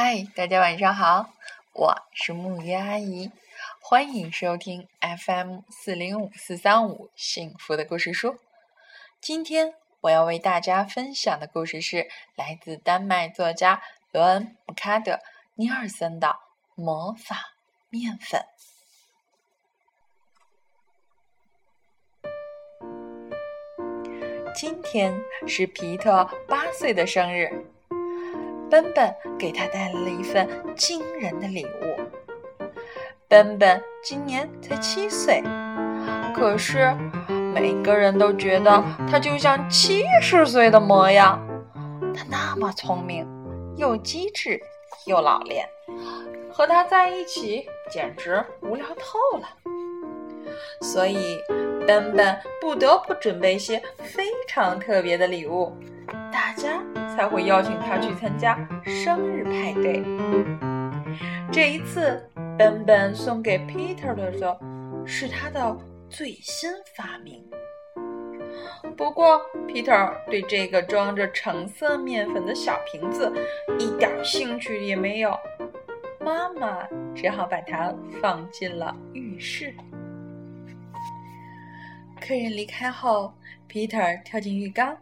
嗨，大家晚上好，我是木鱼阿姨，欢迎收听 FM405-435 幸福的故事书。今天我要为大家分享的故事是来自丹麦作家罗恩·布卡德·尼尔森的《魔法面粉》。今天是皮特8岁的生日，奔奔给他带来了一份惊人的礼物。奔奔今年才7岁，可是每个人都觉得他就像70岁的模样。他那么聪明，又机智，又老练，和他在一起简直无聊透了。所以，奔奔不得不准备些非常特别的礼物，大家才会邀请他去参加生日派对。这一次，奔奔送给 Peter 的是他的最新发明。不过 Peter 对这个装着橙色面粉的小瓶子一点兴趣也没有，妈妈只好把它放进了浴室。客人离开后， Peter 跳进浴缸，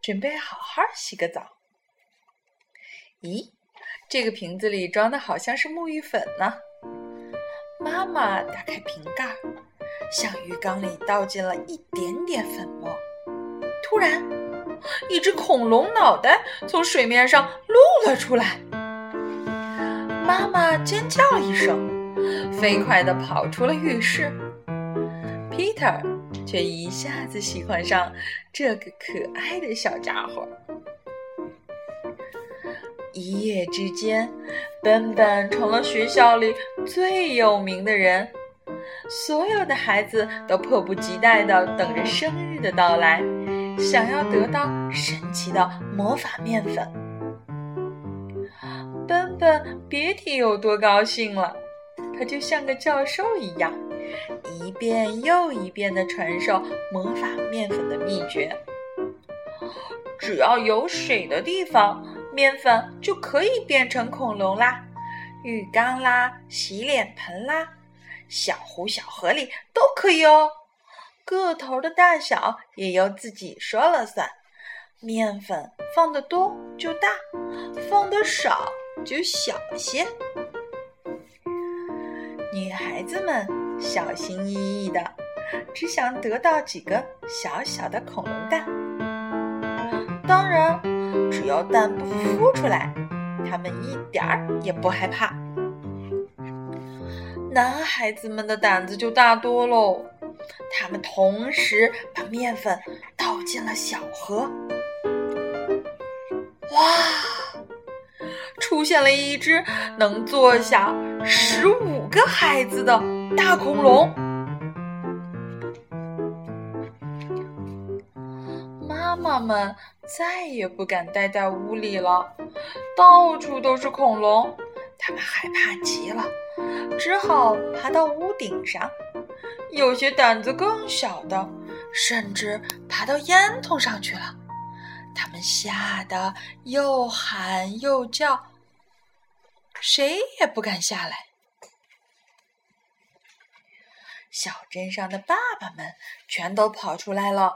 准备好好洗个澡。咦，这个瓶子里装的好像是沐浴粉呢。妈妈打开瓶盖，向浴缸里倒进了一点点粉末。突然，一只恐龙脑袋从水面上露了出来。妈妈尖叫了一声，飞快地跑出了浴室。Peter 却一下子喜欢上这个可爱的小家伙。一夜之间，奔奔成了学校里最有名的人，所有的孩子都迫不及待地等着生日的到来，想要得到神奇的魔法面粉。奔奔别提有多高兴了，他就像个教授一样，一遍又一遍地传授魔法面粉的秘诀。只要有水的地方，面粉就可以变成恐龙啦，浴缸啦，洗脸盆啦，小湖小河里都可以哦。个头的大小也由自己说了算，面粉放得多就大，放得少就小些。女孩子们小心翼翼的，只想得到几个小小的恐龙蛋。当然，只要蛋不孵出来，他们一点儿也不害怕。男孩子们的胆子就大多喽，他们同时把面粉倒进了小河。哇！出现了一只能坐下15个孩子的大恐龙。妈妈们再也不敢待在屋里了，到处都是恐龙，他们害怕极了，只好爬到屋顶上。有些胆子更小的，甚至爬到烟囱上去了。他们吓得又喊又叫，谁也不敢下来。小镇上的爸爸们全都跑出来了，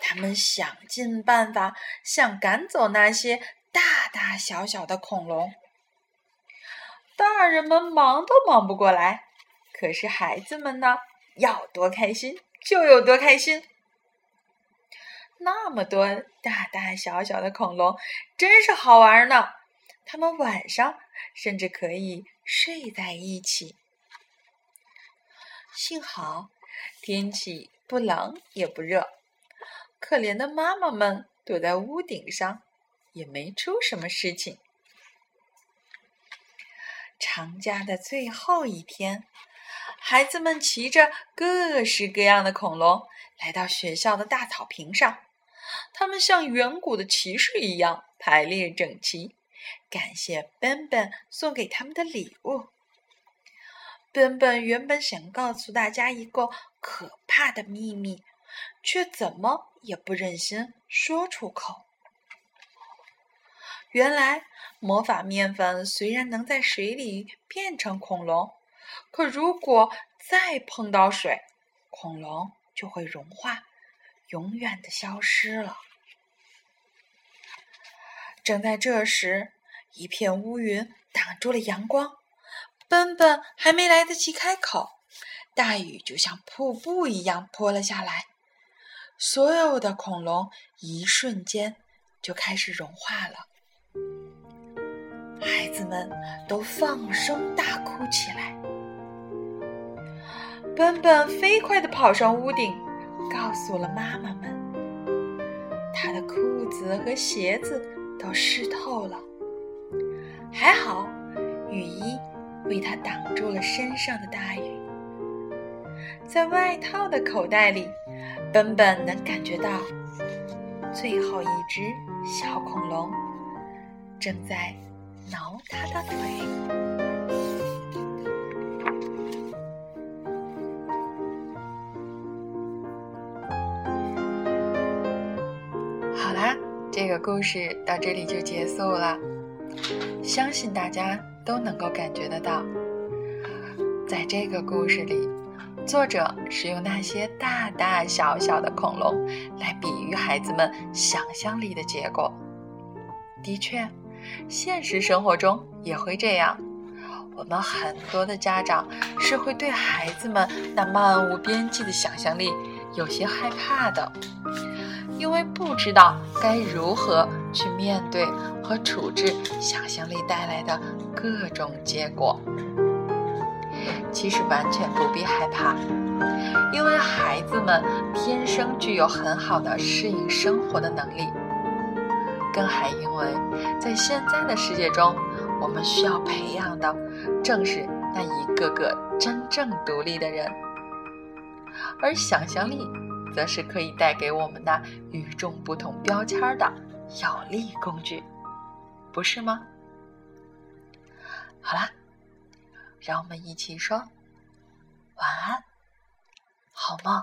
他们想尽办法想赶走那些大大小小的恐龙。大人们忙都忙不过来，可是孩子们呢，要多开心就有多开心。那么多大大小小的恐龙真是好玩呢，他们晚上甚至可以睡在一起。幸好天气不冷也不热，可怜的妈妈们躲在屋顶上也没出什么事情。长假的最后一天，孩子们骑着各式各样的恐龙来到学校的大草坪上，他们像远古的骑士一样排列整齐，感谢奔奔送给他们的礼物。奔奔原本想告诉大家一个可怕的秘密，却怎么也不忍心说出口。原来魔法面粉虽然能在水里变成恐龙，可如果再碰到水，恐龙就会融化，永远的消失了。正在这时，一片乌云挡住了阳光，笨笨还没来得及开口，大雨就像瀑布一样泼了下来，所有的恐龙一瞬间就开始融化了。孩子们都放声大哭起来。笨笨飞快地跑上屋顶，告诉了妈妈们。他的裤子和鞋子都湿透了，还好雨衣为他挡住了身上的大雨。在外套的口袋里，笨笨能感觉到最后一只小恐龙正在挠他的腿。好啦，这个故事到这里就结束了。相信大家都能够感觉得到，在这个故事里，作者是用那些大大小小的恐龙来比喻孩子们想象力的结果。的确，现实生活中也会这样，我们很多的家长是会对孩子们那漫无边际的想象力有些害怕的，因为不知道该如何去面对和处置想象力带来的各种结果。其实完全不必害怕，因为孩子们天生具有很好的适应生活的能力，更还因为在现在的世界中，我们需要培养的正是那一个个真正独立的人，而想象力则是可以带给我们那与众不同标签的有力工具，不是吗？好啦，让我们一起说晚安，好梦。